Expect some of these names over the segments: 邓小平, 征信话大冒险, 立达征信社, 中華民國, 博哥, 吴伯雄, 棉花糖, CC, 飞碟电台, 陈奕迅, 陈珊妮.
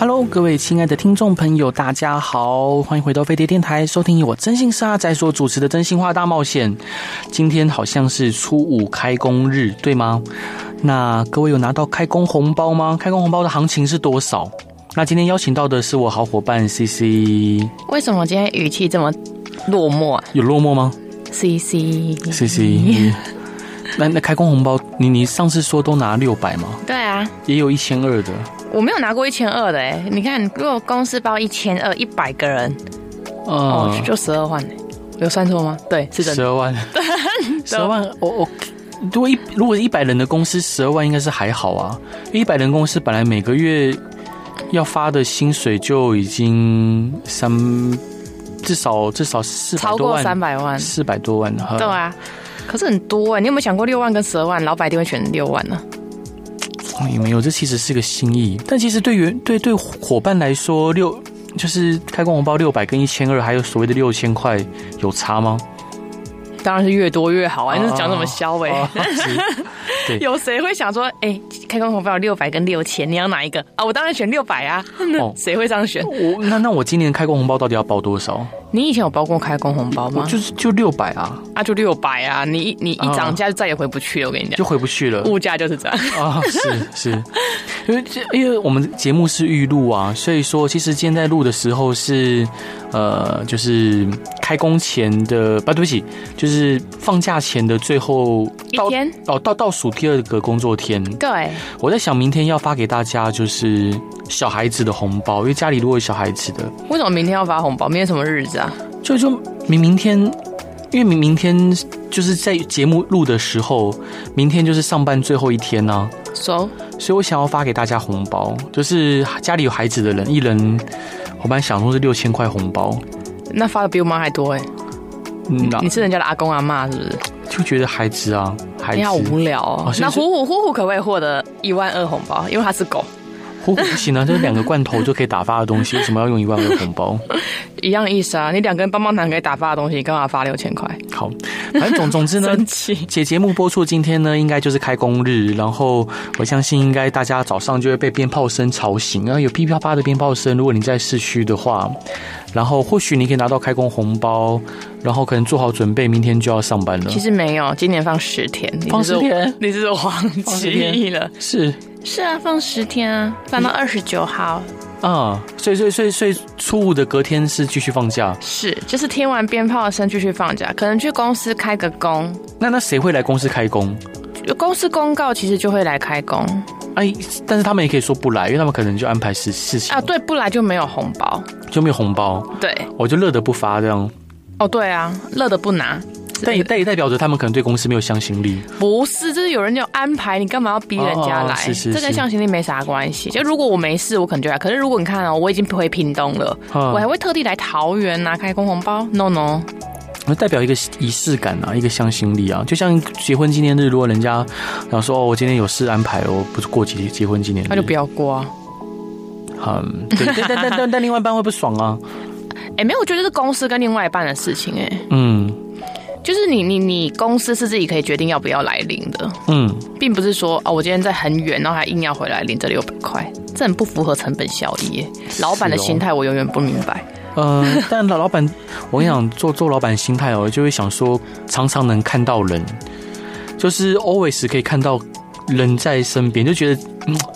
Hello， 各位亲爱的听众朋友，大家好，欢迎回到飞碟电台，收听由我征信社在所主持的《征信话大冒险》。今天好像是初五开工日，对吗？那各位有拿到开工红包吗？开工红包的行情是多少？那今天邀请到的是我好伙伴 CC。为什么今天语气这么落寞啊？有落寞吗 ？CC。那开工红包，你上次说都拿600吗？对啊，也有1200的。我没有拿过1200的哎，你看，如果公司包1200，100个人，就12万哎，有算错吗？对，是真的。12万，对，12万，我。如果100人的公司12万应该是还好啊，因为100人公司本来每个月要发的薪水就已经至少400多万，超过300万，400多万了。对啊，可是很多哎，你有没有想过6万跟12万，老板一定会选6万呢？也没有，这其实是个心意。但其实对伙伴来说，就是开工红包600跟1200，还有所谓的6000块，有差吗？当然是越多越好啊！你是讲什么消委？有谁会想说，开工红包600跟6000，你要哪一个啊？我当然选600啊！谁会这样选？那我今年开工红包到底要包多少？你以前有包过开工红包吗？就600啊！啊，就600啊！你一涨价就再也回不去了，我跟你讲，就回不去了。物价就是这样啊！是，因为我们节目是预录啊，所以说其实今天在录的时候是就是开工前的，对不起，就是放假前的最后一天哦，倒数第2个工作天。对，我在想明天要发给大家就是小孩子的红包，因为家里如果有小孩子的，为什么明天要发红包？明天什么日子啊？就是说明天，因为明天就是在节目录的时候，明天就是上班最后一天啊。所以我想要发给大家红包，就是家里有孩子的人，一人我本来想说是6000块红包，那发的比我妈还多哎。你是人家的阿公阿嬷是不是？就觉得孩子你好无聊哦。那虎虎可不可以获得12000红包？因为它是狗。虎虎不行啊，就是2个罐头就可以打发的东西，为什么要用12000红包？一样意思啊，你2根棒棒糖可以打发的东西，你干嘛发6000块？好，反正总之呢，节目播出今天呢，应该就是开工日，然后我相信应该大家早上就会被鞭炮声吵醒，然后有噼啪啪的鞭炮声。如果你在市区的话，然后或许你可以拿到开工红包，然后可能做好准备，明天就要上班了。其实没有，今年放10天，放10天，你是黄期了，是啊，放10天啊，放到29号。啊，所以初五的隔天是继续放假，就是听完鞭炮的声继续放假，可能去公司开个工。那谁会来公司开工？公司公告其实就会来开工。哎，但是他们也可以说不来，因为他们可能就安排事情啊。对，不来就没有红包，对，我就乐得不发这样。哦，对啊，乐得不拿。但也代表着他们可能对公司没有向心力。不是，就是有人有安排，你干嘛要逼人家来？是这跟向心力没啥关系。就如果我没事，我可能就来。可是如果你看哦，我已经回屏东了，我还会特地来桃园拿开工红包 ？No。代表一个仪式感啊，一个向心力啊，就像结婚纪念日，如果人家想说我今天有事安排，我不过结婚纪念日，那就不要过啊。对，但另外一半会不爽啊。没有，我觉得是公司跟另外一半的事情。就是你公司是自己可以决定要不要来领的，并不是说我今天在很远，然后还硬要回来领这600块，这很不符合成本效益耶。老板的心态我永远不明白。但老板，我跟你讲，做老板心态哦，就会想说，常常能看到人，就是 always 可以看到人在身边，就觉得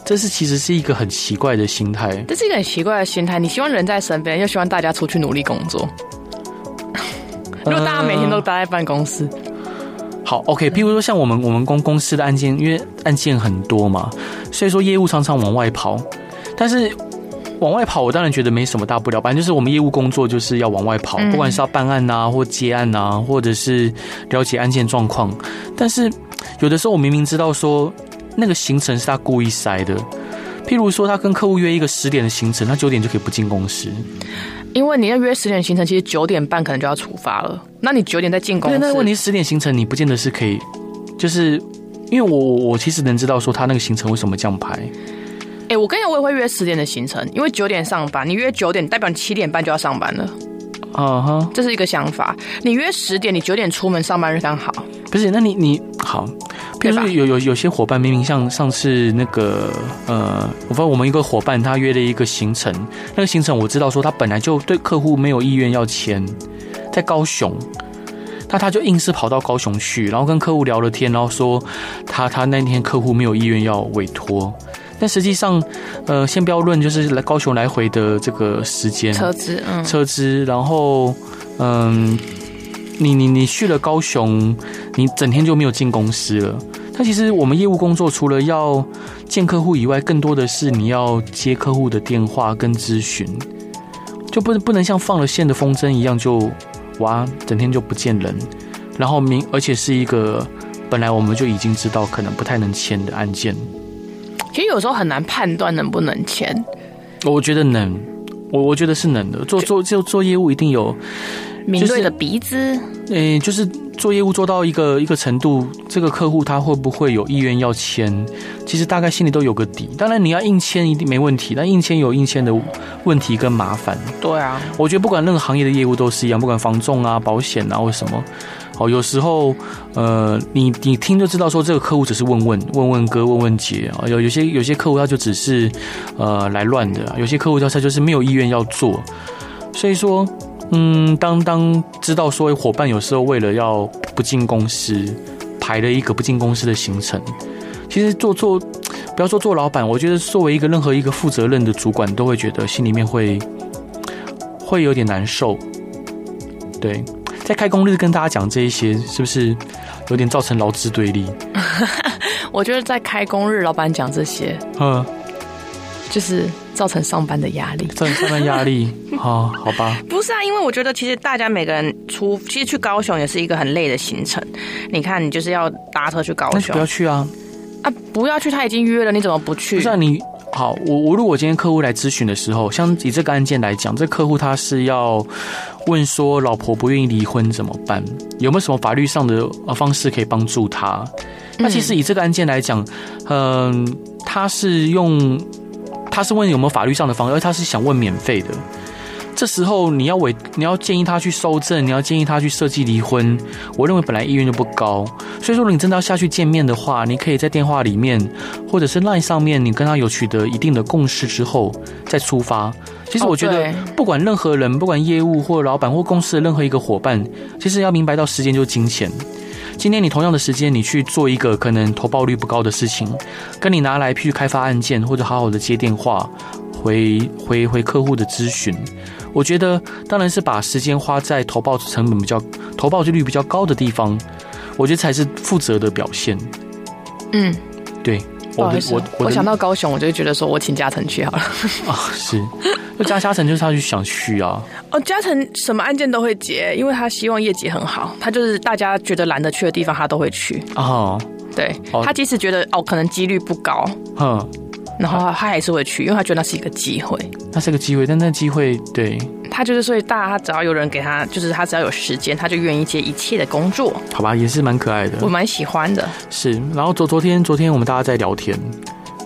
这其实是一个很奇怪的心态。这是一个很奇怪的心态，你希望人在身边，又希望大家出去努力工作。如果大家每天都待在办公室，好 ，OK。譬如说像我们公司的案件，因为案件很多嘛，所以说业务常常往外跑。但是往外跑，我当然觉得没什么大不了，反正就是我们业务工作就是要往外跑，不管是要办案啊，或接案啊，或者是了解案件状况。但是有的时候我明明知道说那个行程是他故意塞的，譬如说他跟客户约一个10点的行程，他9点就可以不进公司。因为你要约10点行程，其实9点半可能就要出发了。那你9点再进公司，那问题10点行程你不见得是可以，就是因为我其实能知道说他那个行程为什么这样排。欸，我跟你讲，我也会约10点的行程，因为9点上班，你约9点代表你7点半就要上班了。这是一个想法。你约10点，你9点出门上班刚好。不是，那你好，比如说有些伙伴明明像上次那个我们一个伙伴他约了一个行程，那个行程我知道说他本来就对客户没有意愿要签，在高雄，那他就硬是跑到高雄去，然后跟客户聊了天，然后说他那天客户没有意愿要委托。但实际上，先不要论就是来高雄来回的这个时间、车资，然后，你去了高雄，你整天就没有进公司了。但其实我们业务工作除了要见客户以外，更多的是你要接客户的电话跟咨询，就不能像放了线的风筝一样就哇，整天就不见人，然后而且是一个本来我们就已经知道可能不太能签的案件。其实有时候很难判断能不能签，我觉得能，我觉得是能的。做业务一定有敏锐的鼻子，就是做业务做到一个程度，这个客户他会不会有意愿要签，其实大概心里都有个底。当然你要硬签一定没问题，但硬签有硬签的问题跟麻烦。对啊，我觉得不管任何行业的业务都是一样，不管房仲啊、保险啊或什么。有时候，你听就知道说这个客户只是问问哥、问问姐啊。有些客户他就只是来乱的，有些客户他就是没有意愿要做。所以说，当知道说伙伴有时候为了要不进公司，排了一个不进公司的行程，其实不要说做老板，我觉得作为任何一个负责任的主管，都会觉得心里面会有点难受，对。在开工日跟大家讲这一些，是不是有点造成劳资对立？我觉得在开工日，老板讲这些，就是造成上班的压力。造成上班压力，好吧？不是啊，因为我觉得其实大家每个人其实去高雄也是一个很累的行程。你看，你就是要搭车去高雄，那不要去啊！啊，不要去，他已经约了，你怎么不去？不是啊，你。好，我如果今天客户来咨询的时候，像以这个案件来讲，这客户他是要问说老婆不愿意离婚怎么办，有没有什么法律上的方式可以帮助他？那其实以这个案件来讲，他是问有没有法律上的方式，而他是想问免费的。这时候你要建议他去收证，你要建议他去设计离婚，我认为本来意愿就不高，所以说你真的要下去见面的话，你可以在电话里面或者是 LINE 上面，你跟他有取得一定的共识之后再出发。其实我觉得不管任何人，不管业务或老板或公司的任何一个伙伴，其实要明白到时间就是金钱。今天你同样的时间，你去做一个可能投报率不高的事情，跟你拿来去开发案件，或者好好的接电话回客户的咨询，我觉得当然是把时间花在投报成本投报率比较高的地方，我觉得才是负责的表现。对，我想到高雄，我就觉得说我请嘉诚去好了。是，就嘉诚就是他就想去啊。嘉诚什么案件都会接，因为他希望业绩很好，他就是大家觉得懒得去的地方，他都会去。对，他即使觉得可能几率不高，然后他还是会去，因为他觉得那是一个机会。那是个机会，但那机会对他就是，所以他只要有人给他，就是他只要有时间，他就愿意接一切的工作。好吧，也是蛮可爱的，我蛮喜欢的。是，然后昨天我们大家在聊天，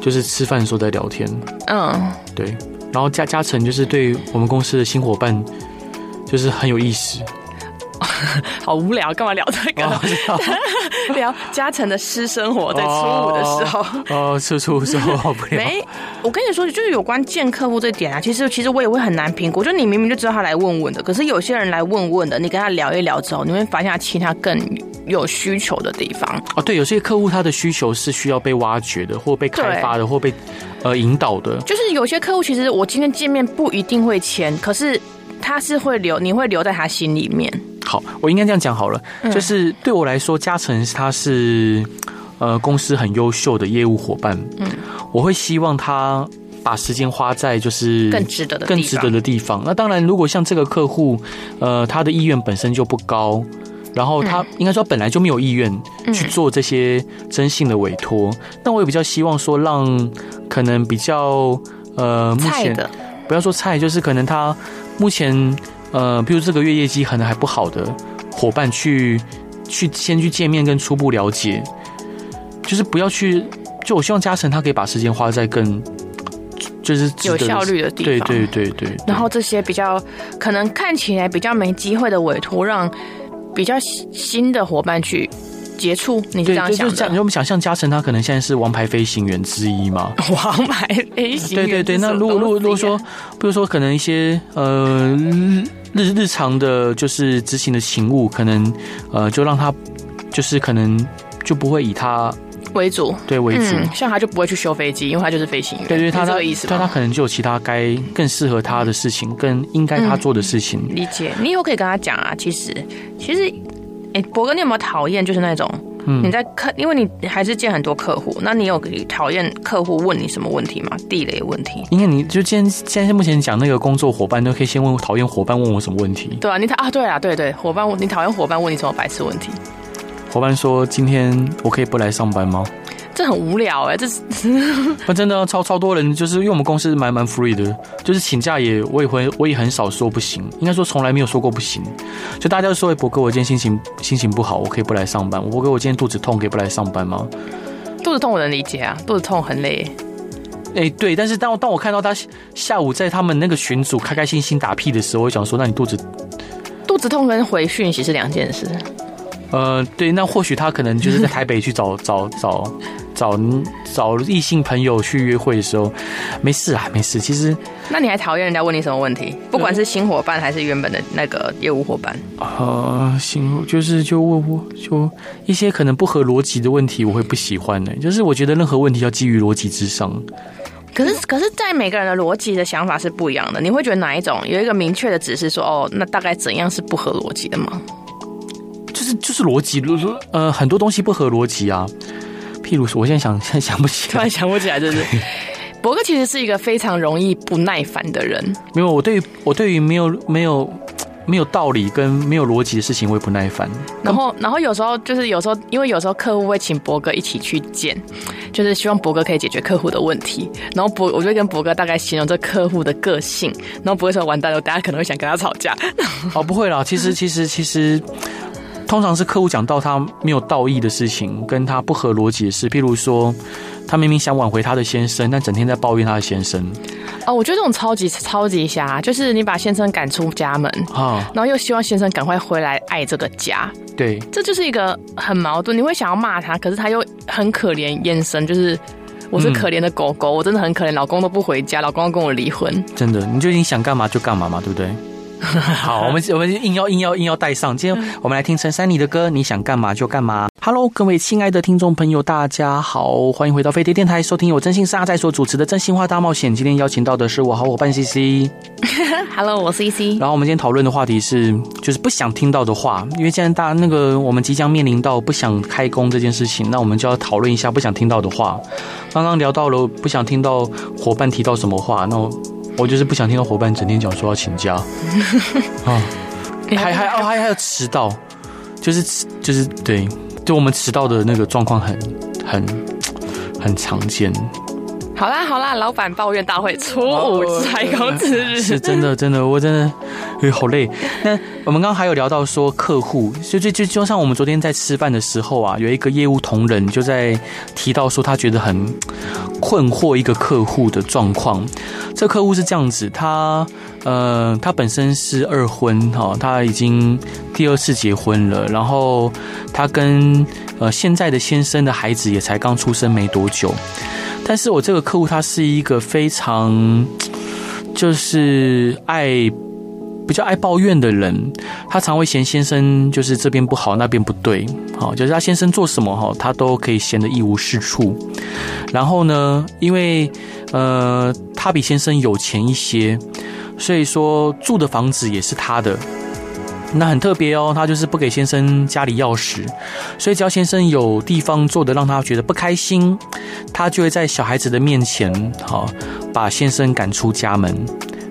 就是吃饭的时候在聊天。对。然后嘉诚就是对我们公司的新伙伴，就是很有意思。好无聊，干嘛聊这个？聊嘉诚的私生活，在初五的时候。是初五的时候，好无聊。没，我跟你说，就是有关见客户这点啊，其实我也会很难评估。就你明明就知道他来问问的，可是有些人来问问的，你跟他聊一聊之后，你会发现他其他更有需求的地方。对，有些客户他的需求是需要被挖掘的，或被开发的，或被引导的。就是有些客户，其实我今天见面不一定会签，可是他是你会留在他心里面。好，我应该这样讲好了，就是对我来说，嘉诚他是公司很优秀的业务伙伴，我会希望他把时间花在就是更值得的地方。那当然，如果像这个客户，他的意愿本身就不高，然后他应该说本来就没有意愿去做这些征信的委托，那我也比较希望说让可能比较目前不要说菜，就是可能他。目前比如这个月业绩可能还不好的伙伴去先去见面跟初步了解，就是不要去，就我希望嘉诚他可以把时间花在更就是有效率的地方，对，然后这些比较可能看起来比较没机会的委托，让比较新的伙伴去接触，你就这样想的。对，就是我们想象嘉诚他可能现在是王牌飞行员之一嘛，王牌飞行员。对，那如果说，比如说可能一些日常的，就是执行的勤务，可能就让他就是可能就不会以他为主，对为主，像他就不会去修飞机，因为他就是飞行员。对，他这个意思。但他可能就有其他该更适合他的事情，更应该他做的事情。理解，你以后可以跟他讲啊。其实，博哥，你有没有讨厌就是那种你在因为你还是见很多客户，那你有讨厌客户问你什么问题吗？地雷问题？因为你就现在目前讲那个工作伙伴，都可以先问讨厌伙伴问我什么问题。对啊，你对，伙伴你讨厌伙伴问你什么白痴问题？伙伴说：“今天我可以不来上班吗？”这很无聊哎，这是那真的超多人，就是因为我们公司蛮 free 的，就是请假我也很少说不行，应该说从来没有说过不行。就大家就说：“哎，博哥，我今天心情不好，我可以不来上班。”博哥，我今天肚子痛，可以不来上班吗？肚子痛我能理解啊，肚子痛很累。哎，对，但是当我看到他下午在他们那个群组开开心心打屁的时候，我想说：“那你肚子痛跟回讯息是两件事。”对，那或许他可能就是在台北去找异性朋友去约会的时候，没事。其实，那你还讨厌人家问你什么问题？不管是新伙伴还是原本的那个业务伙伴。新就是就问我就一些可能不合逻辑的问题，我会不喜欢的。就是我觉得任何问题要基于逻辑之上。可是，在每个人的逻辑的想法是不一样的。你会觉得哪一种有一个明确的指示说，哦，那大概怎样是不合逻辑的吗？就是逻辑，很多东西不合逻辑啊。譬如说，我现在想不起来，突然想不起来，就是博哥其实是一个非常容易不耐烦的人。没有，我对于没有道理跟没有逻辑的事情，我也不耐烦。然后有时候，因为有时候客户会请博哥一起去见，就是希望博哥可以解决客户的问题。然后我就跟博哥大概形容这客户的个性，然后不会说完蛋了，大家可能会想跟他吵架。哦，不会啦，其实。通常是客户讲到他没有道义的事情，跟他不合逻辑的事，譬如说，他明明想挽回他的先生，但整天在抱怨他的先生。哦，我觉得这种超级瞎，就是你把先生赶出家门啊，然后又希望先生赶快回来爱这个家。对，这就是一个很矛盾。你会想要骂他，可是他又很可怜，眼神就是我是可怜的狗狗，我真的很可怜，老公都不回家，老公要跟我离婚。真的，你就已经想干嘛就干嘛嘛，对不对？好，我们硬要带上。今天我们来听陈珊妮的歌，你想干嘛就干嘛。Hello， 各位亲爱的听众朋友，大家好，欢迎回到飞碟电台，收听由真心是阿仔所主持的《真心话大冒险》。今天邀请到的是我好伙伴 CC。Hello， 我是 CC。然后我们今天讨论的话题是，就是不想听到的话，因为既然我们即将面临到不想开工这件事情，那我们就要讨论一下不想听到的话。刚刚聊到了不想听到伙伴提到什么话，那我就是不想听到伙伴整天讲说要请假啊，还有迟到，就是对，就我们迟到的那个状况很常见。好啦，老板抱怨大会初五开工之日是真的，我真的好累。那我们刚刚还有聊到说客户，就像我们昨天在吃饭的时候啊，有一个业务同仁就在提到说他觉得很困惑一个客户的状况。这客户是这样子，他本身是二婚哈，他已经第2次结婚了，然后他跟现在的先生的孩子也才刚出生没多久。但是我这个客户他是一个非常就是比较爱抱怨的人，他常会嫌先生就是这边不好那边不对，好就是他先生做什么他都可以嫌得一无是处。然后呢，因为他比先生有钱一些，所以说住的房子也是他的。那很特别哦，他就是不给先生家里钥匙，所以只要先生有地方做的让他觉得不开心，他就会在小孩子的面前，把先生赶出家门。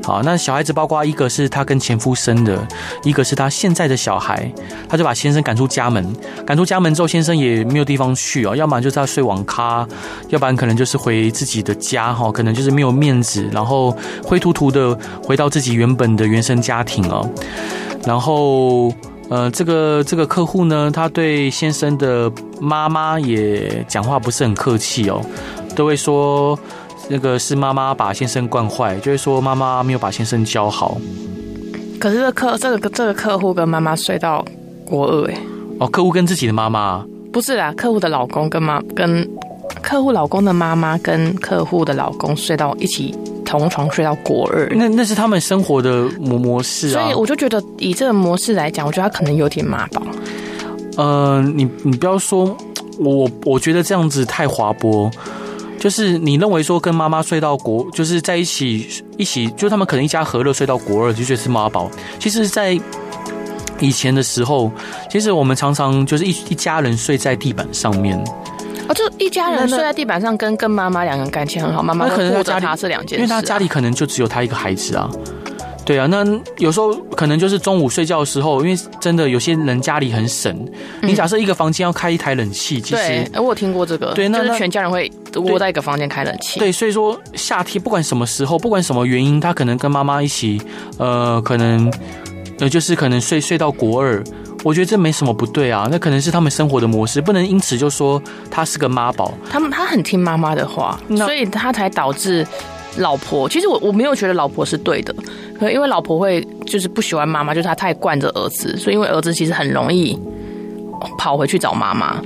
好，那小孩子包括一个是她跟前夫生的，一个是她现在的小孩，她就把先生赶出家门。赶出家门之后，先生也没有地方去哦，要不然就是他睡网咖，要不然可能就是回自己的家哈，可能就是没有面子，然后灰突突的回到自己原本的原生家庭哦。然后这个客户呢，他对先生的妈妈也讲话不是很客气哦，都会说那个是妈妈把先生惯坏，就会说妈妈没有把先生教好。可是这个客户跟妈妈睡到国二哎。哦，客户跟自己的妈妈？不是啦，客户的老公跟客户老公的妈妈跟客户的老公睡到一起。同床睡到国二，那是他们生活的模式啊。所以我就觉得以这个模式来讲，我觉得他可能有点妈宝。你不要说，我觉得这样子太滑坡。就是你认为说跟妈妈睡到国，就是在一起，就他们可能一家和乐睡到国二，就觉得是妈宝。其实，在以前的时候，其实我们常常就是一家人睡在地板上面。哦，就一家人睡在地板上跟妈妈两个人感情很好，妈妈可能护着他是两件事，因为他家里可能就只有他一个孩子啊。对啊，那有时候可能就是中午睡觉的时候，因为真的有些人家里很省，你假设一个房间要开一台冷气，其实对，我有听过这个，对，那就是全家人会窝在一个房间开冷气。对，所以说夏天不管什么时候，不管什么原因，他可能跟妈妈一起，可能就是可能睡到国二。我觉得这没什么不对啊，那可能是他们生活的模式，不能因此就说他是个妈宝。他很听妈妈的话，所以他才导致老婆。其实我没有觉得老婆是对的，可因为老婆会就是不喜欢妈妈，就是他太惯着儿子，所以因为儿子其实很容易跑回去找妈妈。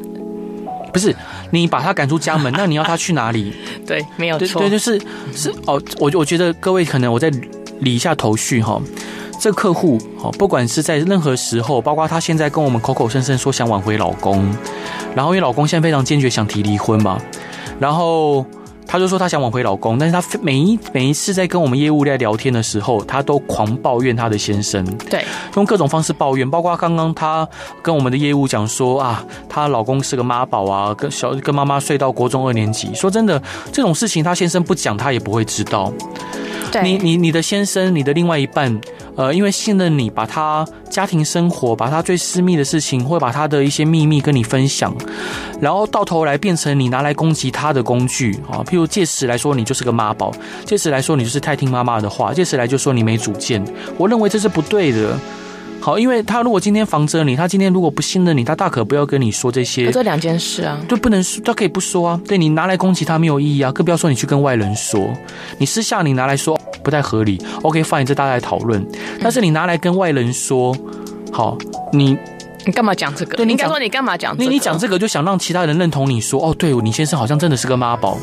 不是你把他赶出家门，那你要他去哪里？对，没有错。对，就是哦，我觉得各位可能我再理一下头绪哈。这客户不管是在任何时候，包括他现在跟我们口口声声说想挽回老公，然后因为老公现在非常坚决想提离婚嘛，然后他就说他想挽回老公，但是他每一次在跟我们业务在聊天的时候，他都狂抱怨他的先生，对，用各种方式抱怨，包括刚刚他跟我们的业务讲说啊，他老公是个妈宝啊，跟妈妈睡到国中2年级。说真的，这种事情他先生不讲，他也不会知道。你的先生，你的另外一半，因为信任你，把他家庭生活，把他最私密的事情，会把他的一些秘密跟你分享，然后到头来变成你拿来攻击他的工具啊。譬如借此来说，你就是个妈宝；借此来说，你就是太听妈妈的话；借此来就说你没主见。我认为这是不对的。好，因为他如果今天防着你，他今天如果不信任你，他大可不要跟你说这些。这两件事啊，对，不能说，他可以不说啊。对，你拿来攻击他没有意义啊，更不要说你去跟外人说。你私下你拿来说不太合理 ，OK， fine， 这大家来讨论。但是你拿来跟外人说，好，你干嘛讲这个？对，你应该说你干嘛讲这个？你讲这个就想让其他人认同你说，哦，对，你先生好像真的是个妈宝。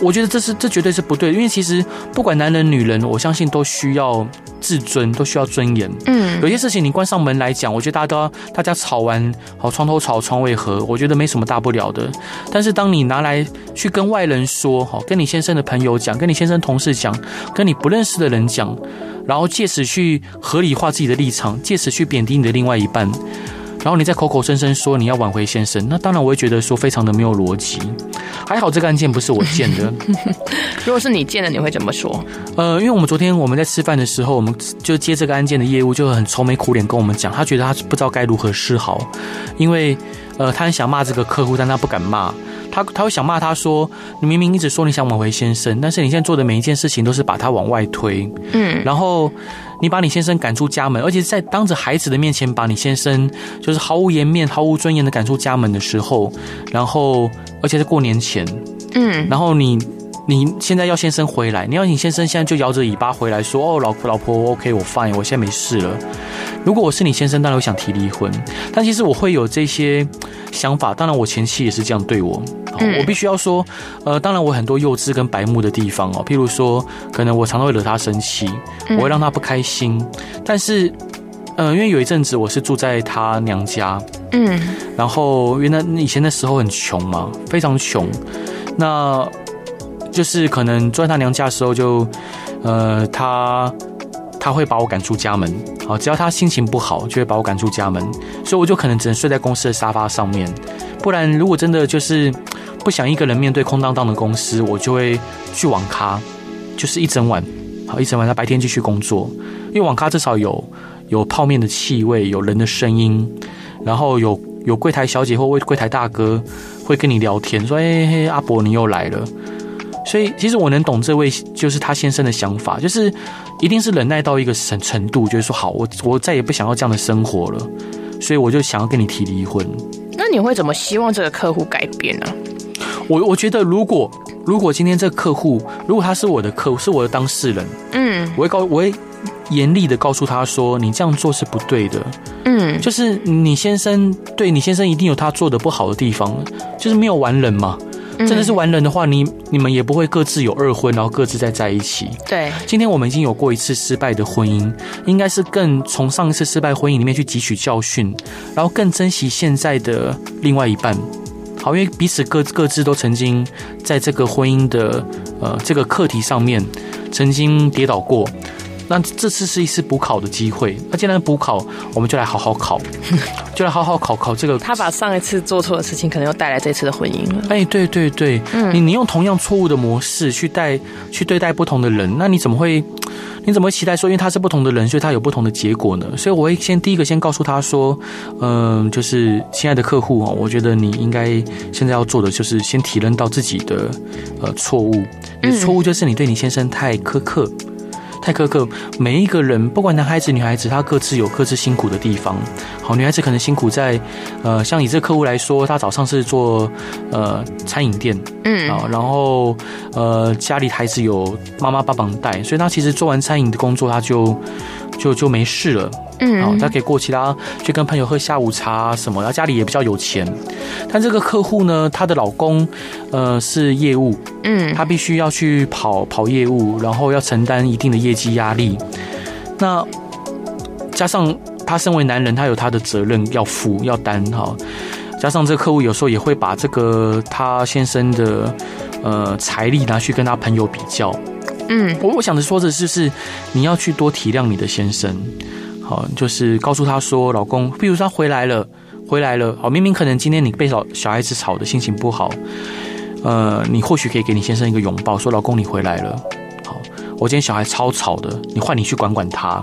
我觉得这绝对是不对，因为其实不管男人女人，我相信都需要自尊，都需要尊严。嗯，有些事情你关上门来讲，我觉得大家吵完，好，床头吵床尾和，我觉得没什么大不了的。但是当你拿来去跟外人说，好，跟你先生的朋友讲，跟你先生同事讲，跟你不认识的人讲，然后借此去合理化自己的立场，借此去贬低你的另外一半，然后你再口口声声说你要挽回先生，那当然我会觉得说非常的没有逻辑。还好这个案件不是我见的。如果是你见的，你会怎么说？因为我们昨天我们在吃饭的时候，我们就接这个案件的业务就很愁眉苦脸跟我们讲，他觉得他不知道该如何是好，因为他很想骂这个客户，但他不敢骂。他会想骂他说，你明明一直说你想挽回先生，但是你现在做的每一件事情都是把他往外推，嗯，然后你把你先生赶出家门，而且在当着孩子的面前把你先生就是毫无颜面、毫无尊严的赶出家门的时候，然后而且在过年前，嗯，然后你现在要先生回来，你要你先生现在就摇着尾巴回来说，哦，老婆 OK， 我 fine， 我现在没事了。如果我是你先生，当然我想提离婚，但其实我会有这些想法。当然我前妻也是这样对我，我必须要说，当然我很多幼稚跟白目的地方哦，譬如说可能我常常会惹他生气，我会让他不开心，但是因为有一阵子我是住在他娘家，嗯，然后原来以前那时候很穷嘛，非常穷，那就是可能住在他娘家的时候就，他会把我赶出家门，好，只要他心情不好就会把我赶出家门，所以我就可能只能睡在公司的沙发上面，不然如果真的就是不想一个人面对空荡荡的公司，我就会去网咖，就是一整晚。好，一整晚，他白天继续工作，因为网咖至少有泡面的气味，有人的声音，然后有柜台小姐或柜台大哥会跟你聊天，说：“哎，阿伯你又来了。”所以其实我能懂这位就是他先生的想法，就是一定是忍耐到一个程度，就是说好，我再也不想要这样的生活了，所以我就想要跟你提离婚。那你会怎么希望这个客户改变呢？我觉得如果今天这个客户，如果他是我的客户，是我的当事人，我会严厉的告诉他说，你这样做是不对的，就是你先生一定有他做的不好的地方，就是没有完人嘛。真的是完人的话，你们也不会各自有二婚，然后各自再在一起。对，今天我们已经有过一次失败的婚姻，应该是更从上一次失败婚姻里面去汲取教训，然后更珍惜现在的另外一半。好，因为彼此各自都曾经在这个婚姻的这个课题上面曾经跌倒过，那这次是一次补考的机会。那既然补考，我们就来好好考，就来好好考这个。他把上一次做错的事情，可能又带来这次的婚姻了。哎，对对对，你用同样错误的模式去对待不同的人，那你怎么会期待说，因为他是不同的人，所以他有不同的结果呢？所以我会第一个告诉他说，就是亲爱的客户，我觉得你应该现在要做的就是先体认到自己的错误，错误就是你对你先生太苛刻。每一个人，不管男孩子女孩子，他各自有各自辛苦的地方。好，女孩子可能辛苦在像以这客户来说，他早上是做餐饮店，然后家里孩子有妈妈帮忙带，所以他其实做完餐饮的工作，他就没事了。他可以过其他去跟朋友喝下午茶什么，然后家里也比较有钱。但这个客户呢，她的老公是业务，他必须要去跑业务，然后要承担一定的业绩压力。那加上他身为男人，他有他的责任要负要担哈。加上这个客户有时候也会把这个他先生的财力拿去跟他朋友比较。我想着说的就是你要去多体谅你的先生。好，就是告诉他说，老公，比如说他回来了，好，明明可能今天你被小孩子吵的心情不好，你或许可以给你先生一个拥抱，说，老公，你回来了，好，我今天小孩超吵的，你换你去管管他，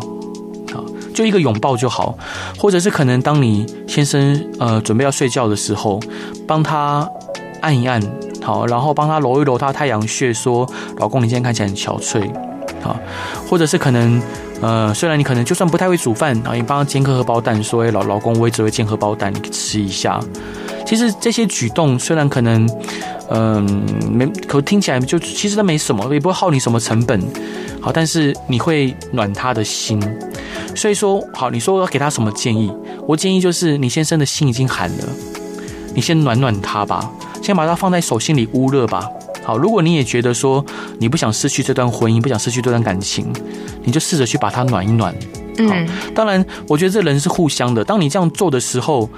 好，就一个拥抱就好。或者是可能当你先生准备要睡觉的时候，帮他按一按，好，然后帮他揉一揉他太阳穴，说，老公，你今天看起来很憔悴，好，或者是可能。虽然你可能就算不太会煮饭，然后你帮他煎颗荷包蛋，说：“哎，老公，我也只会煎荷包蛋，你吃一下。”其实这些举动虽然可能，可听起来就其实都没什么，也不会耗你什么成本，好，但是你会暖他的心。所以说，好，你说我要给他什么建议？我建议就是，你先生的心已经寒了，你先暖暖他吧，先把他放在手心里捂热吧。好，如果你也觉得说你不想失去这段婚姻，不想失去这段感情，你就试着去把它暖一暖。好，当然，我觉得这人是互相的。当你这样做的时候，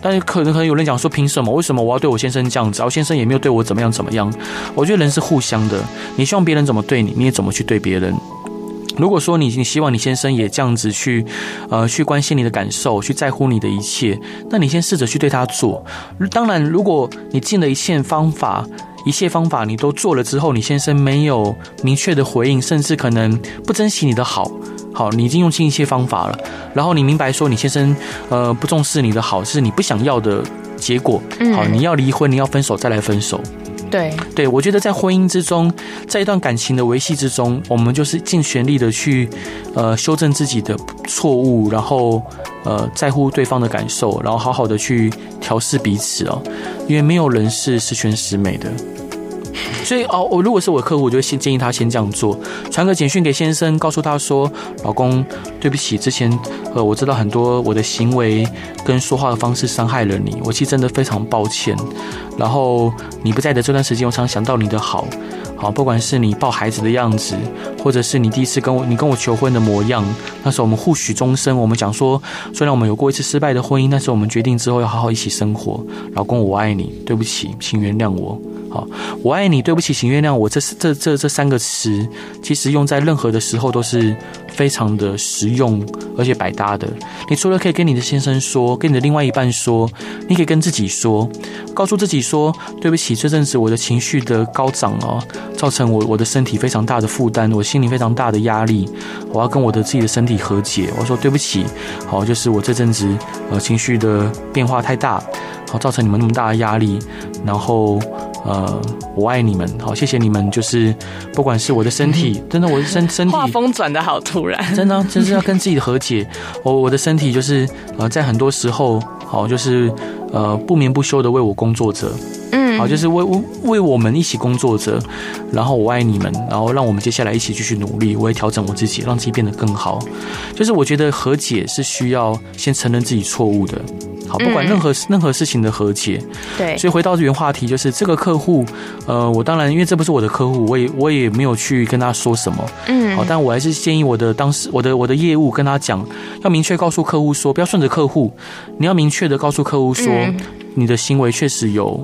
但是可能有人讲说，凭什么？为什么我要对我先生这样子？我先生也没有对我怎么样怎么样。我觉得人是互相的，你希望别人怎么对你，你也怎么去对别人。如果说你希望你先生也这样子去关心你的感受，去在乎你的一切，那你先试着去对他做。当然，如果你尽了一切方法你都做了之后，你先生没有明确的回应，甚至可能不珍惜你的好，你已经用尽一切方法了，然后你明白说你先生不重视你的好，是你不想要的结果，好，你要离婚，你要分手，再来分手。对，我觉得在婚姻之中，在一段感情的维系之中，我们就是尽全力的去修正自己的错误，然后在乎对方的感受，然后好好的去调试彼此哦，因为没有人是十全十美的。所以哦，如果是我的客户，我就会建议他先这样做，传个简讯给先生，告诉他说：“老公，对不起，之前我知道很多我的行为跟说话的方式伤害了你，我其实真的非常抱歉。然后你不在的这段时间，我常想到你的好，不管是你抱孩子的样子，或者是你第一次你跟我求婚的模样，那时候我们互许终身，我们讲说，虽然我们有过一次失败的婚姻，但是我们决定之后要好好一起生活。老公，我爱你，对不起，请原谅我。”好，我爱你，对不起，请原谅我，这三个词，其实用在任何的时候都是非常的实用，而且百搭的。你除了可以跟你的先生说，跟你的另外一半说，你可以跟自己说，告诉自己说，对不起，这阵子我的情绪的高涨哦，造成我的身体非常大的负担，我心里非常大的压力，我要跟我的自己的身体和解，我说对不起，好，就是我这阵子情绪的变化太大，好，造成你们那么大的压力，然后。我爱你们，好，谢谢你们。就是不管是我的身体，真的，我的身体，画风转得好突然，真的、啊，就是要跟自己和解。我的身体就是在很多时候，好，就是不眠不休的为我工作着，嗯，好，就是为我们一起工作着。然后我爱你们，然后让我们接下来一起继续努力。我也调整我自己，让自己变得更好。就是我觉得和解是需要先承认自己错误的。好，不管任何事情的和解，对，所以回到原话题，就是这个客户，我当然因为这不是我的客户，我也没有去跟他说什么，嗯，好，但我还是建议我的当时我的业务跟他讲，要明确告诉客户说，不要顺着客户，你要明确的告诉客户说，你的行为确实有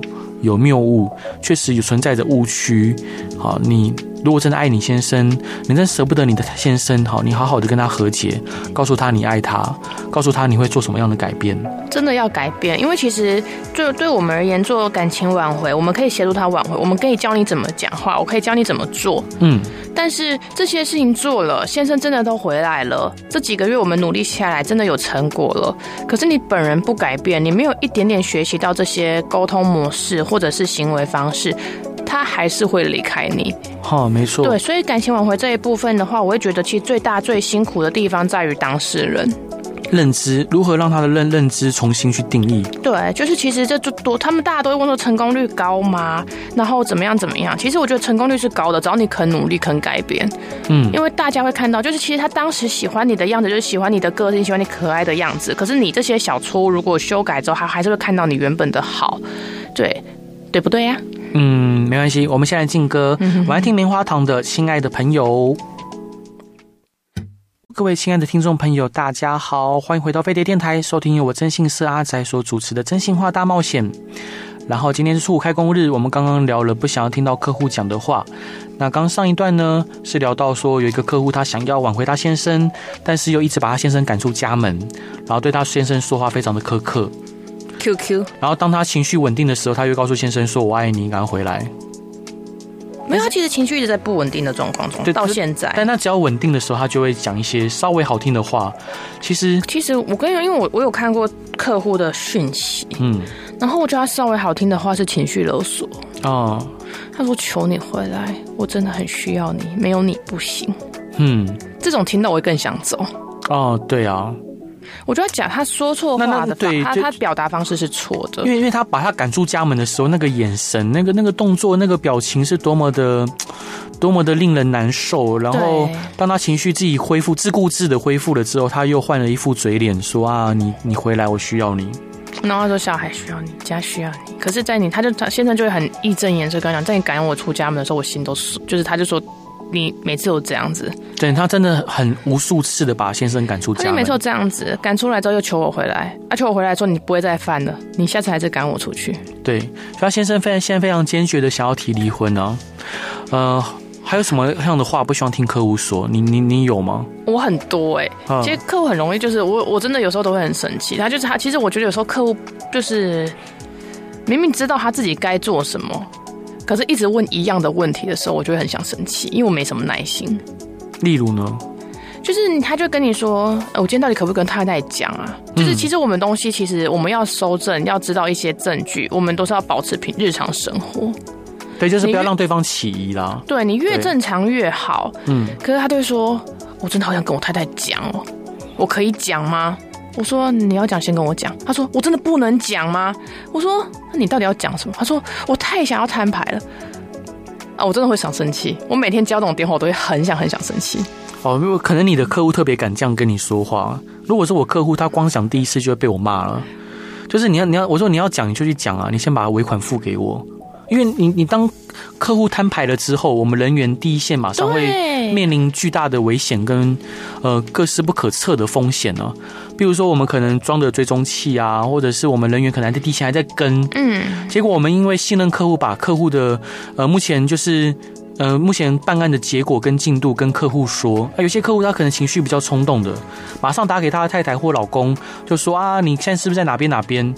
谬误，确实有存在着误区，好，你。如果真的爱你先生，你真舍不得你的先生，好，你好好的跟他和解，告诉他你爱他，告诉他你会做什么样的改变。真的要改变，因为其实对我们而言，做感情挽回，我们可以协助他挽回，我们可以教你怎么讲话，我可以教你怎么做。嗯，但是这些事情做了，先生真的都回来了，这几个月我们努力下来，真的有成果了。可是你本人不改变，你没有一点点学习到这些沟通模式或者是行为方式。他还是会离开你，好，没错。对，所以感情挽回这一部分的话，我会觉得其实最辛苦的地方在于当事人认知，如何让他的认知重新去定义。对，就是其实他们大家都会问说成功率高吗？然后怎么样？其实我觉得成功率是高的，只要你肯努力肯改变。嗯，因为大家会看到，就是其实他当时喜欢你的样子，就是喜欢你的个性，喜欢你可爱的样子。可是你这些小错误如果修改之后，他还是会看到你原本的好。对，对不对呀、啊？嗯，没关系，我们现在进歌，我来听棉花糖的《亲爱的朋友》。各位亲爱的听众朋友，大家好，欢迎回到飞碟电台，收听由我真性社阿宅所主持的真性话大冒险。然后今天是初五开工日，我们刚刚聊了不想要听到客户讲的话。那刚上一段呢，是聊到说有一个客户他想要挽回他先生，但是又一直把他先生赶出家门，然后对他先生说话非常的苛刻。QQ， 然后当他情绪稳定的时候，他又告诉先生说：“我爱你，赶快回来。”没有，他其实情绪一直在不稳定的状况中，到现在。但他只要稳定的时候，他就会讲一些稍微好听的话。其实我跟你说，因为我有看过客户的讯息，嗯，然后我觉得他稍微好听的话是情绪勒索哦。他说：“求你回来，我真的很需要你，没有你不行。”嗯，这种听到我会更想走。哦，对啊。我就要讲他说错话的方，他表达方式是错的，因为他把他赶出家门的时候，那个眼神、那个动作、那个表情是多么的令人难受。然后当他情绪自己恢复、自顾自的恢复了之后，他又换了一副嘴脸，说啊，你回来，我需要你。然后他说小孩需要你，家需要你。可是，在你，他先生就会很义正言辞跟他讲，在你赶我出家门的时候，我心都碎。就是他就说。你每次都这样子，对，他真的很无数次的把先生赶出家门。他每次都这样子，赶出来之后又求我回来，求我回来说你不会再犯了，你下次还是赶我出去。对，所以他先生现在非常坚决的想要提离婚啊。还有什么样的话不希望听客户说？你有吗？我很多，其实客户很容易就是我真的有时候都会很生气，他就是他。其实我觉得有时候客户就是明明知道他自己该做什么。可是，一直问一样的问题的时候，我就会很想生气，因为我没什么耐心。例如呢，就是他就跟你说，我今天到底可不可以跟太太讲啊？就是其实我们东西，其实我们要收证，要知道一些证据，我们都是要保持日常生活。对，就是不要让对方起疑啦。对，你越正常越好。嗯。可是他就会说，我真的好想跟我太太讲哦，我可以讲吗？我说你要讲先跟我讲，他说我真的不能讲吗？我说那你到底要讲什么？他说我太想要摊牌了啊！我真的会想生气，我每天接到这种电话，我都会很想生气。哦，可能你的客户特别敢这样跟你说话。如果是我客户，他光想第一次就会被我骂了。就是你要，我说你要讲你就去讲啊，你先把尾款付给我，因为你当客户摊牌了之后，我们人员第一线马上会面临巨大的危险跟各式不可测的风险呢。比如说我们可能装的追踪器啊，或者是我们人员可能在地下还在跟，嗯，结果我们因为信任客户，把客户的目前就是目前办案的结果跟进度跟客户说，有些客户他可能情绪比较冲动的，马上打给他的太太或老公，就说啊，你现在是不是在哪边哪边？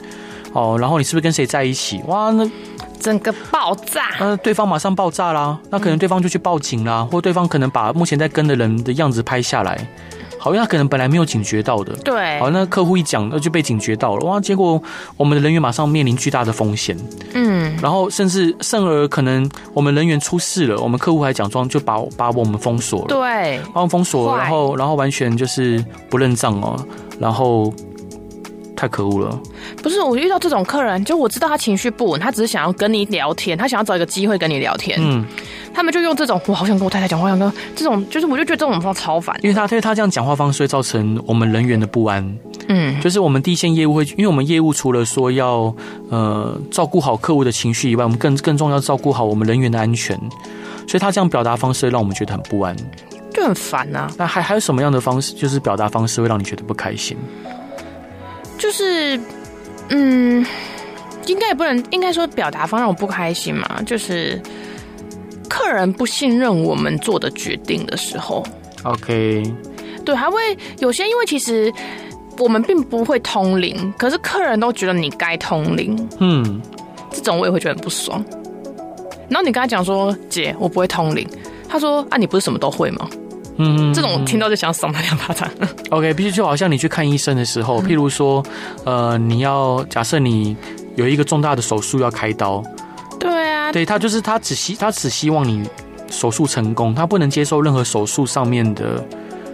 哦，然后你是不是跟谁在一起？哇，那整个爆炸，对方马上爆炸啦，那可能对方就去报警啦，或对方可能把目前在跟的人的样子拍下来。好，因为他可能本来没有警觉到的，对，好，那客户一讲，那就被警觉到了，哇，结果我们的人员马上面临巨大的风险，嗯，然后甚至甚而可能我们人员出事了，我们客户还假装就把我们封锁了，对，把我们封锁了，然后完全就是不认账哦，然后太可恶了。不是，我遇到这种客人，就我知道他情绪不稳，他只是想要跟你聊天，他想要找一个机会跟你聊天，嗯。他们就用这种，我好想跟我太太讲话，好想跟这种，就是我就觉得这种方法超烦，因为他这样讲话方式会造成我们人员的不安，嗯，就是我们第一线业务会，因为我们业务除了说要照顾好客户的情绪以外，我们更重要照顾好我们人员的安全，所以他这样表达方式会让我们觉得很不安，就很烦啊。那还有什么样的方式，就是表达方式会让你觉得不开心？就是应该也不能，应该说表达方让我不开心嘛，就是。客人不信任我们做的决定的时候 ，OK， 对，还会有些，因为其实我们并不会通灵，可是客人都觉得你该通灵，嗯，这种我也会觉得很不爽。然后你跟他讲说：“姐，我不会通灵。”他说：“啊，你不是什么都会吗？”嗯，这种我听到就想赏他2巴掌。OK， 必须就好像你去看医生的时候，譬如说，你要假设你有一个重大的手术要开刀。对，他就是他只希望你手术成功，他不能接受任何手术上面的，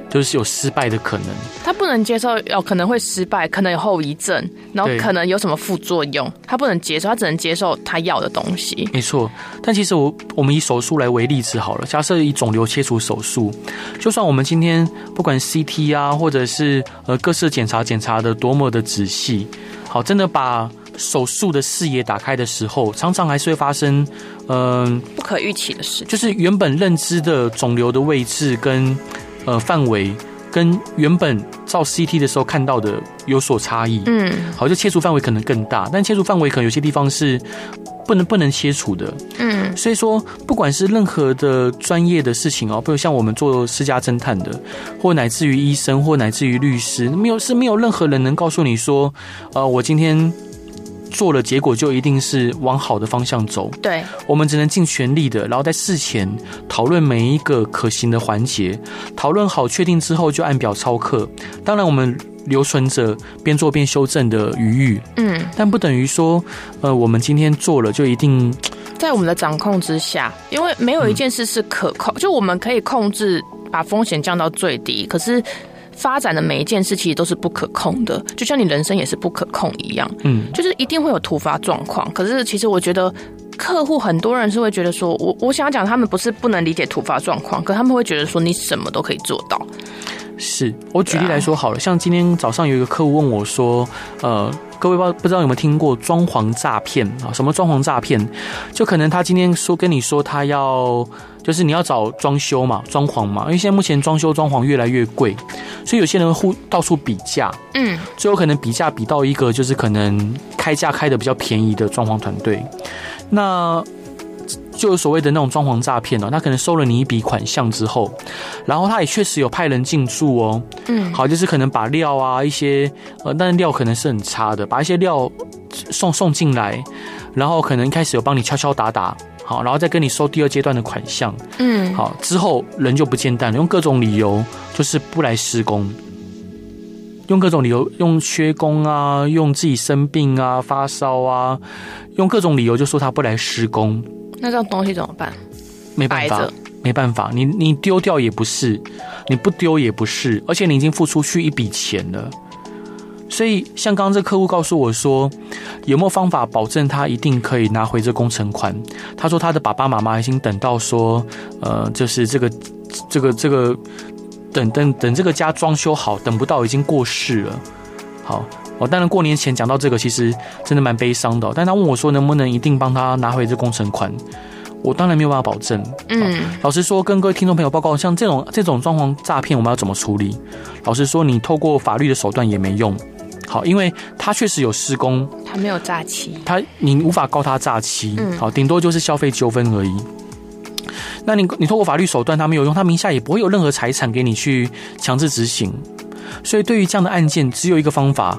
就是有失败的可能。他不能接受可能会失败，可能有后遗症，然后可能有什么副作用，他不能接受，他只能接受他要的东西。没错，但其实我们以手术来为例子好了，假设以肿瘤切除手术，就算我们今天不管 CT 啊，或者是各式检查的多么的仔细，好，真的把。手术的视野打开的时候，常常还是会发生，不可预期的事，就是原本认知的肿瘤的位置跟范围，跟原本照 CT 的时候看到的有所差异。嗯，好，就切除范围可能更大，但切除范围可能有些地方是不能切除的。嗯，所以说不管是任何的专业的事情哦，比如像我们做私家侦探的，或乃至于医生，或乃至于律师，没有任何人能告诉你说，我今天。做了结果就一定是往好的方向走，对，我们只能尽全力的，然后在事前讨论每一个可行的环节，讨论好确定之后就按表操课。当然我们留存着边做边修正的余裕，嗯，但不等于说我们今天做了就一定在我们的掌控之下，因为没有一件事是可控，就我们可以控制把风险降到最低，可是发展的每一件事其实都是不可控的，就像你人生也是不可控一样，嗯，就是一定会有突发状况。可是其实我觉得客户很多人是会觉得说，我想要讲他们不是不能理解突发状况，可他们会觉得说你什么都可以做到。是，我举例来说好了，像今天早上有一个客户问我说，各位不知道有没有听过装潢诈骗啊？什么装潢诈骗？就可能他今天说跟你说他要，就是你要找装修嘛，装潢嘛，因为现在目前装修装潢越来越贵，所以有些人会到处比价，嗯，最后可能比价比到一个就是可能开价开的比较便宜的装潢团队，那。就有所谓的那种装潢诈骗哦，他可能收了你一笔款项之后，然后他也确实有派人进驻哦，嗯，好，就是可能把料啊一些但料可能是很差的，把一些料送进来，然后可能一开始有帮你敲敲打打，好，然后再跟你收第二阶段的款项，嗯，好，之后人就不见蛋了，用各种理由就是不来施工。用各种理由，用缺工啊，用自己生病啊、发烧啊，用各种理由就说他不来施工。那这种东西怎么办？没办法，没办法，你丢掉也不是，你不丢也不是，而且你已经付出去一笔钱了。所以像刚刚这客户告诉我说，有没有方法保证他一定可以拿回这工程款？他说他的爸爸妈妈已经等到说，就是这个。等这个家装修好，等不到已经过世了。好，我当然过年前讲到这个，其实真的蛮悲伤的。但他问我说，能不能一定帮他拿回这工程款？我当然没有办法保证。嗯，老实说，跟各位听众朋友报告，像这种装潢诈骗，我们要怎么处理？老实说，你透过法律的手段也没用。好，因为他确实有施工，他没有诈欺，你无法告他诈欺。嗯，好，顶多就是消费纠纷而已。那你透过法律手段，他没有用，他名下也不会有任何财产给你去强制执行。所以，对于这样的案件，只有一个方法，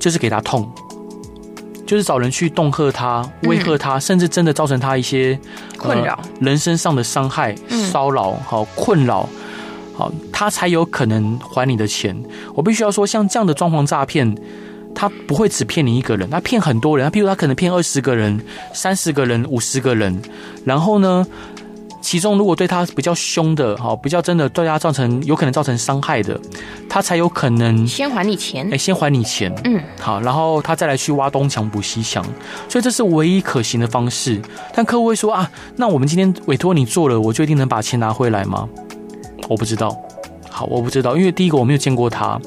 就是给他痛。就是找人去恫吓他、威吓他，甚至真的造成他一些困扰、人身上的伤害、骚扰、好困扰，好他才有可能还你的钱。我必须要说，像这样的装潢诈骗，他不会只骗你一个人，他骗很多人。他譬如他可能骗20个人、30个人、50个人，然后呢，其中如果对他比较凶的、好比较真的对他有可能造成伤害的，他才有可能先还你钱。先还你钱，嗯，好，然后他再来去挖东墙补西墙，所以这是唯一可行的方式。但客户会说啊，那我们今天委托你做了，我就一定能把钱拿回来吗？我不知道，好，我不知道，因为第一个我没有见过他，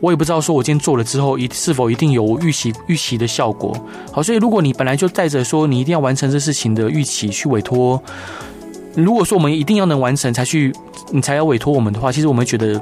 我也不知道说我今天做了之后是否一定有预期的效果。好，所以如果你本来就带着说你一定要完成这事情的预期去委托。如果说我们一定要能完成你才要委托我们的话，其实我们觉得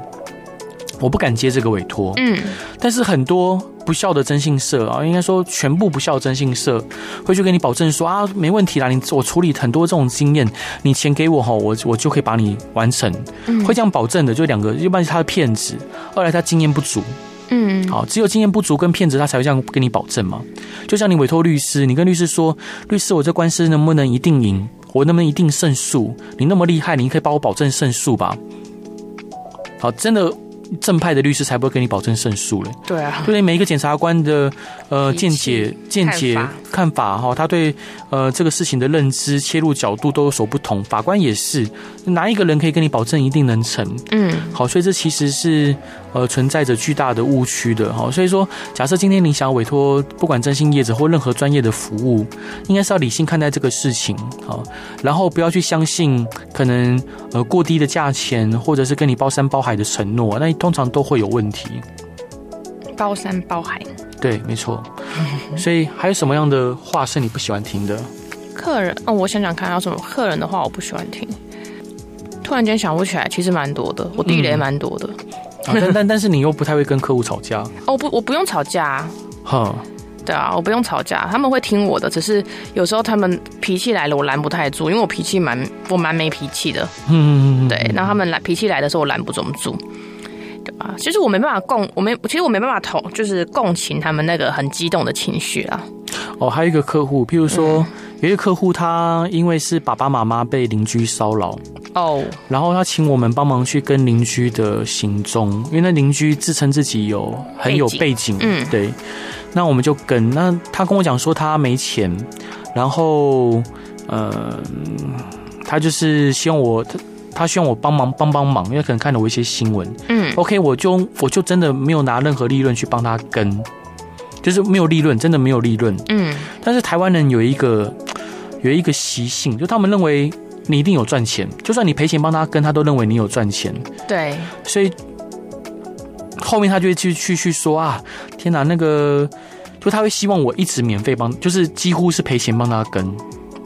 我不敢接这个委托。嗯，但是很多不孝的征信社啊，应该说全部不孝征信社会去跟你保证说啊，没问题啦，我处理很多这种经验，你钱给我哈，我就可以把你完成。嗯，会这样保证的就两个，一般是他的骗子，二来他经验不足。嗯，好，只有经验不足跟骗子，他才会这样跟你保证嘛。就像你委托律师，你跟律师说，律师，我这官司能不能一定赢？我能不能一定胜诉？你那么厉害，你可以帮我保证胜诉吧？好，真的正派的律师才不会跟你保证胜诉嘞。对啊，对每一个检察官的见解看法哈，他对这个事情的认知切入角度都有所不同，法官也是，哪一个人可以跟你保证一定能成？嗯，好，所以这其实是存在着巨大的误区的哈。所以说，假设今天你想要委托不管征信业者或任何专业的服务，应该是要理性看待这个事情啊，然后不要去相信可能过低的价钱或者是跟你包山包海的承诺，那通常都会有问题。包山包海，对，没错。所以还有什么样的话是你不喜欢听的？客人，我想想看要什么客人的话我不喜欢听。突然间想不起来，其实蛮多的，我地雷蛮多的。啊、但是你又不太会跟客户吵架。哦，我不用吵架、啊。哈。对啊，我不用吵架，他们会听我的，只是有时候他们脾气来了，我拦不太住，因为我蛮没脾气的。嗯，对，然后他们脾气来的时候，我拦不住。对吧？其实我没办法其实我没办法就是共情他们那个很激动的情绪啦。哦，还有一个客户，譬如说、有一个客户，他因为是爸爸妈妈被邻居骚扰，哦，然后他请我们帮忙去跟邻居的行踪，因为那邻居自称自己很有背景，嗯，对。那我们就跟，那他跟我讲说他没钱，然后他就是希望我。他希望我帮忙，因为可能看了我一些新闻。嗯 ，OK， 我就真的没有拿任何利润去帮他跟，就是没有利润，真的没有利润。嗯，但是台湾人有一个习性，就他们认为你一定有赚钱，就算你赔钱帮他跟，他都认为你有赚钱。对，所以后面他就会去说啊，天哪，那个就他会希望我一直免费帮，就是几乎是赔钱帮他跟。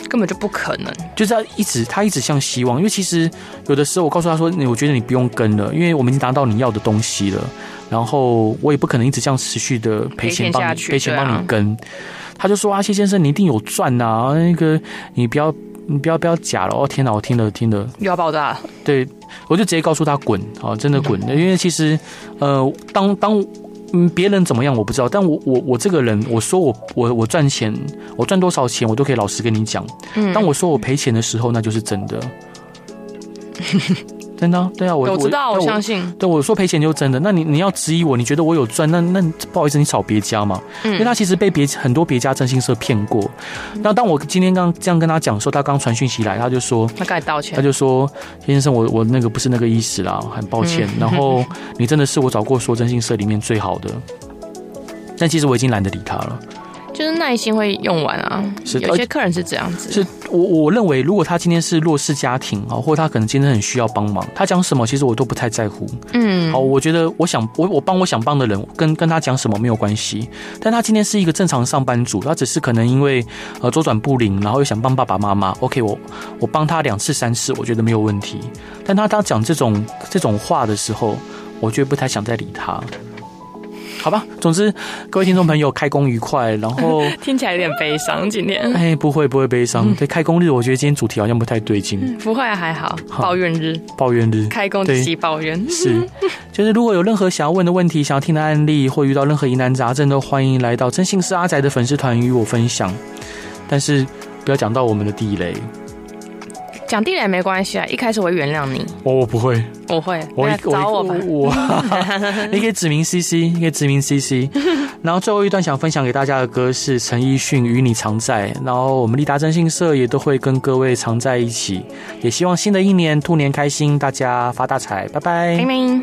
根本就不可能，就是他一直像希望，因为其实有的时候我告诉他说，我觉得你不用跟了，因为我们已经拿到你要的东西了，然后我也不可能一直这样持续的赔钱帮你跟、啊，他就说啊，谢先生你一定有赚啊，那个你不要假了哦，天哪，我听了又要爆炸了，对，我就直接告诉他滚啊，真的滚，因为其实当。别人怎么样我不知道，但我这个人，我说我赚钱，我赚多少钱我都可以老实跟你讲。嗯，当我说我赔钱的时候，那就是真的，真的、啊，对啊，我知道，我相信。对，我说赔钱就真的。那你要质疑我，你觉得我有赚，那不好意思，你找别家嘛。嗯，因为他其实被很多别家征信社骗过。那当我今天刚这样跟他讲说，他刚传讯息来，他就说，他该道歉，他就说，先生，我那个不是那个意思啦，很抱歉。嗯、然后你真的是我找过说征信社里面最好的，但其实我已经懒得理他了。就是耐心会用完啊。是，有些客人是这样子。是我认为，如果他今天是弱势家庭啊，或者他可能今天很需要帮忙，他讲什么其实我都不太在乎。嗯，好，我觉得我想帮的人，跟他讲什么没有关系。但他今天是一个正常上班族，他只是可能因为周转不灵，然后又想帮爸爸妈妈。OK， 我帮他2次3次，我觉得没有问题。但他讲这种话的时候，我就不太想再理他。好吧，总之各位听众朋友开工愉快，然后听起来有点悲伤今天。哎，不会悲伤，对，开工日我觉得今天主题好像不太对劲。不会，还好，抱怨日，开工即抱怨。是，就是如果有任何想要问的问题，想要听的案例，或遇到任何疑难杂症，都欢迎来到真心是阿宅的粉丝团与我分享。但是不要讲到我们的地雷。讲地雷没关系啊，一开始我会原谅你。我不会，我会，我找我吧。你可以指名 CC， 你可以指名 CC。然后最后一段想分享给大家的歌是陈奕迅《与你常在》，然后我们立达征信社也都会跟各位常在一起，也希望新的一年兔年开心，大家发大财，拜拜，明明。